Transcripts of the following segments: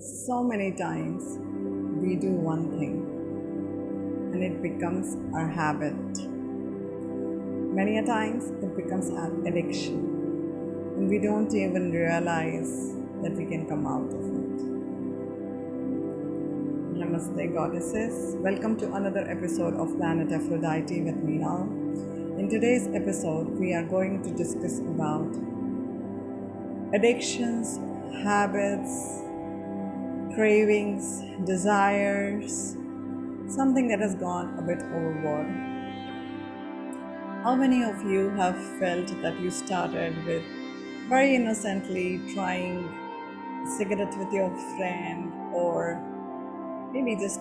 So many times we do one thing and it becomes our habit. Many a times it becomes our addiction and we don't even realize that we can come out of it. Namaste goddesses, welcome to another episode of Planet Aphrodite with Meena. In today's episode we are going to discuss about addictions, habits, cravings, desires, something that has gone a bit overboard. How many of you have felt that you started with very innocently trying a cigarette with your friend, or maybe just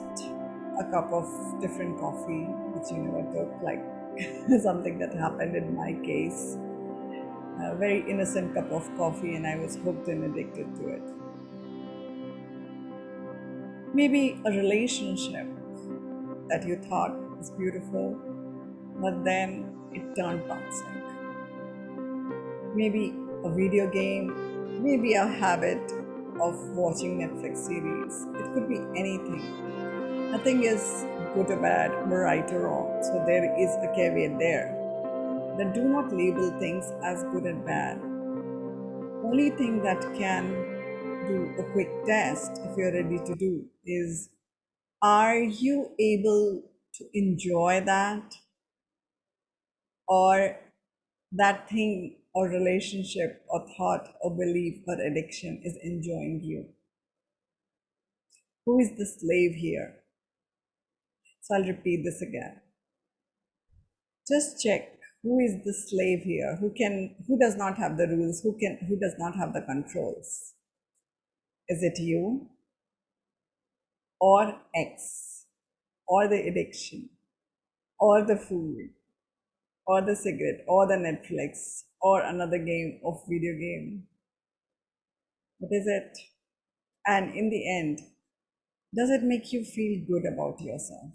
a cup of different coffee, which you never took, like something that happened in my case. A very innocent cup of coffee and I was hooked and addicted to it. Maybe a relationship that you thought was beautiful, but then it turned toxic. Maybe a video game, maybe a habit of watching Netflix series. It could be anything. Nothing is good or bad, right or wrong. So there is a caveat there. That do not label things as good and bad. Only thing that can do a quick test, if you're ready to do, is are you able to enjoy that, or that thing or relationship or thought or belief or addiction is enjoying you? Who is the slave here? So I'll repeat this again. Just check who is the slave here, who does not have the rules, who does not have the controls. Is it you, or X, or the addiction, or the food, or the cigarette, or the Netflix, or another game of video game? What is it? And in the end, does it make you feel good about yourself?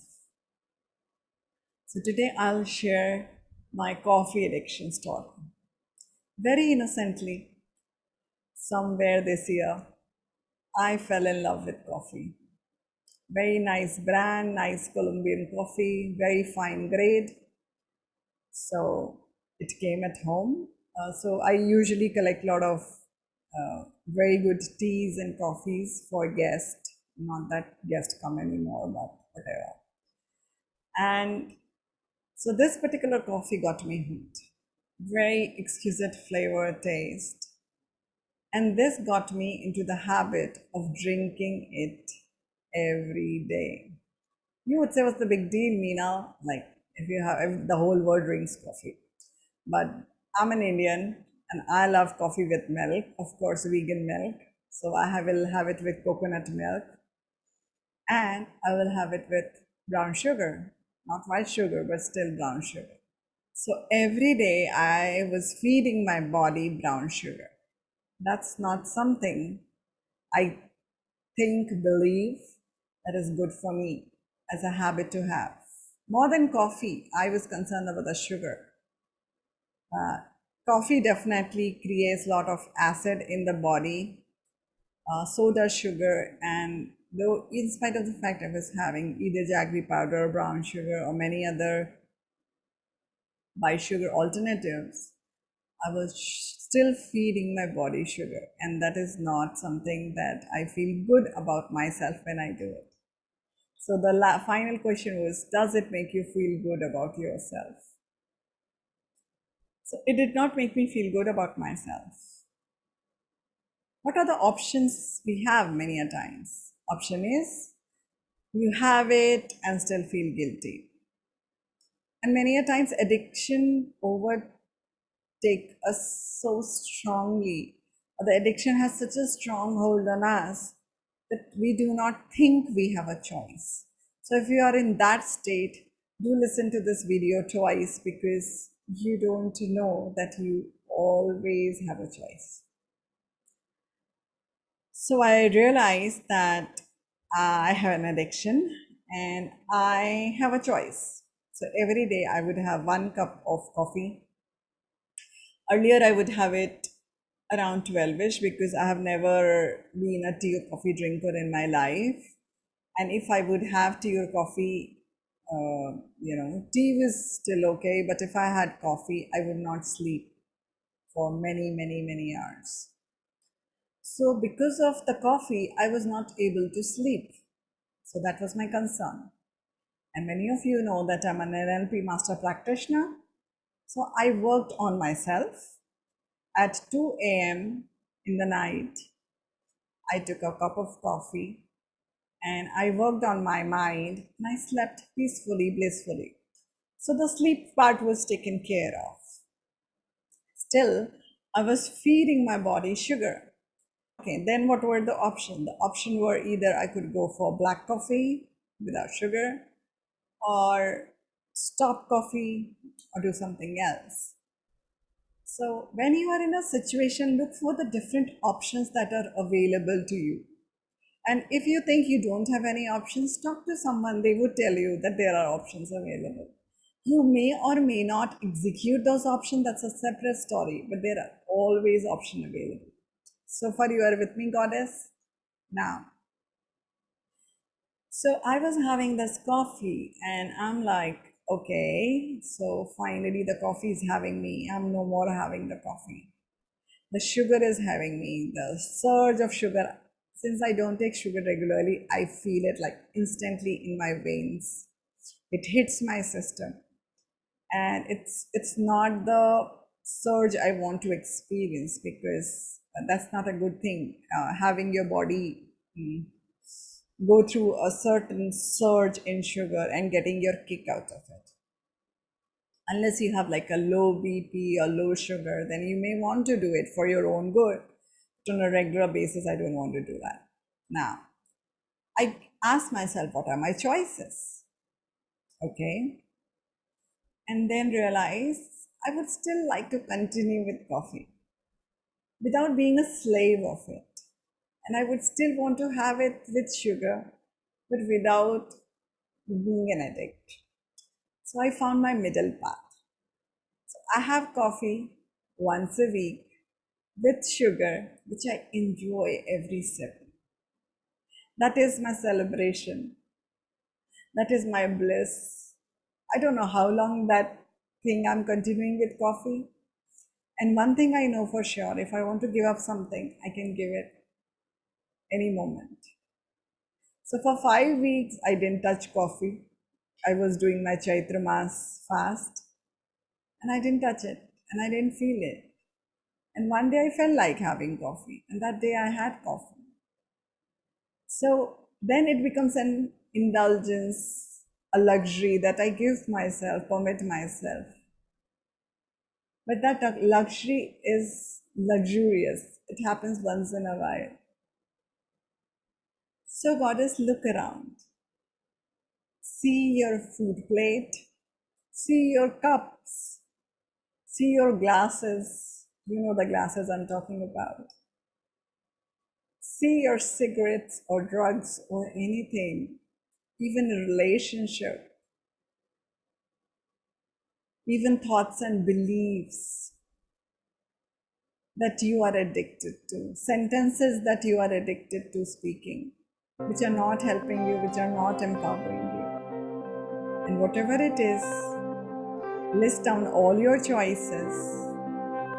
So today I'll share my coffee addiction story. Very innocently, somewhere this year, I fell in love with coffee. Very nice brand, nice Colombian coffee, very fine grade. So it came at home. So I usually collect a lot of very good teas and coffees for guests. Not that guests come anymore, but whatever. And so this particular coffee got me hooked. Very exquisite flavor, taste. And this got me into the habit of drinking it every day. You would say, what's the big deal, Meena? Like, the whole world drinks coffee. But I'm an Indian and I love coffee with milk, of course, vegan milk. So I will have it with coconut milk and I will have it with brown sugar, not white sugar, but still brown sugar. So every day I was feeding my body brown sugar. That's not something I believe that is good for me as a habit to have. More than coffee, I was concerned about the sugar. Coffee definitely creates a lot of acid in the body. So does sugar. And though, in spite of the fact I was having either jaggery powder, brown sugar, or many other by sugar alternatives, I was still feeding my body sugar, and that is not something that I feel good about myself when I do it. So the final question was, does it make you feel good about yourself? So it did not make me feel good about myself. What are the options we have many a times? Option is, you have it and still feel guilty. And many a times addiction overtakes us so strongly, the addiction has such a strong hold on us that we do not think we have a choice. So if you are in that state, do listen to this video twice, because you don't know that you always have a choice. So I realized that I have an addiction and I have a choice. So every day I would have one cup of coffee. Earlier I would have it around 12ish, because I have never been a tea or coffee drinker in my life. And if I would have tea or coffee, tea was still okay, but if I had coffee, I would not sleep for many hours. So because of the coffee, I was not able to sleep. So that was my concern. And many of you know that I'm an NLP master practitioner. So I worked on myself. At 2 a.m. in the night, I took a cup of coffee and I worked on my mind and I slept peacefully, blissfully. So the sleep part was taken care of. Still, I was feeding my body sugar. Okay, then what were the options? The options were either I could go for black coffee without sugar, or stop coffee, or do something else. So when you are in a situation, look for the different options that are available to you. And if you think you don't have any options, talk to someone. They would tell you that there are options available. You may or may not execute those options. That's a separate story, but there are always options available. So far, you are with me, Goddess? Now. So I was having this coffee and I'm like, okay, so finally the coffee is having me. I'm no more having the coffee. The sugar is having me, the surge of sugar. Since I don't take sugar regularly, I feel it like instantly in my veins. It hits my system. And it's not the surge I want to experience, because that's not a good thing. Having your body go through a certain surge in sugar and getting your kick out of it. Unless you have like a low BP or low sugar, then you may want to do it for your own good. But on a regular basis, I don't want to do that. Now, I ask myself, what are my choices? Okay. And then realize I would still like to continue with coffee without being a slave of it. And I would still want to have it with sugar, but without being an addict. So I found my middle path. So I have coffee once a week with sugar, which I enjoy every sip. That is my celebration. That is my bliss. I don't know how long that thing I'm continuing with coffee. And one thing I know for sure, if I want to give up something, I can give it any moment. So for 5 weeks, I didn't touch coffee. I was doing my Chaitra Mas fast and I didn't touch it and I didn't feel it. And one day I felt like having coffee and that day I had coffee. So then it becomes an indulgence, a luxury that I give myself, permit myself. But that luxury is luxurious. It happens once in a while. So Goddess, look around, see your food plate, see your cups, see your glasses, you know the glasses I'm talking about, see your cigarettes or drugs or anything, even a relationship, even thoughts and beliefs that you are addicted to, sentences that you are addicted to speaking, which are not helping you, which are not empowering you. And whatever it is, list down all your choices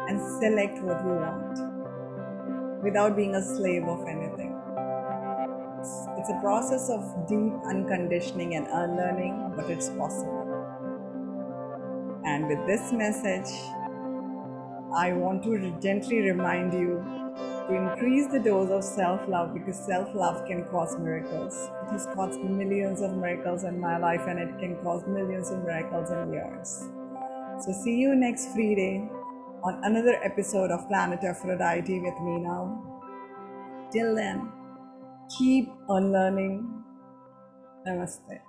and select what you want without being a slave of anything. It's a process of deep unconditioning and unlearning, but it's possible. And with this message, I want to gently remind you to increase the dose of self-love, because self-love can cause miracles. It has caused millions of miracles in my life and it can cause millions of miracles in yours. So see you next Friday on another episode of Planet Aphrodite with Meena. Till then, keep on learning. Namaste.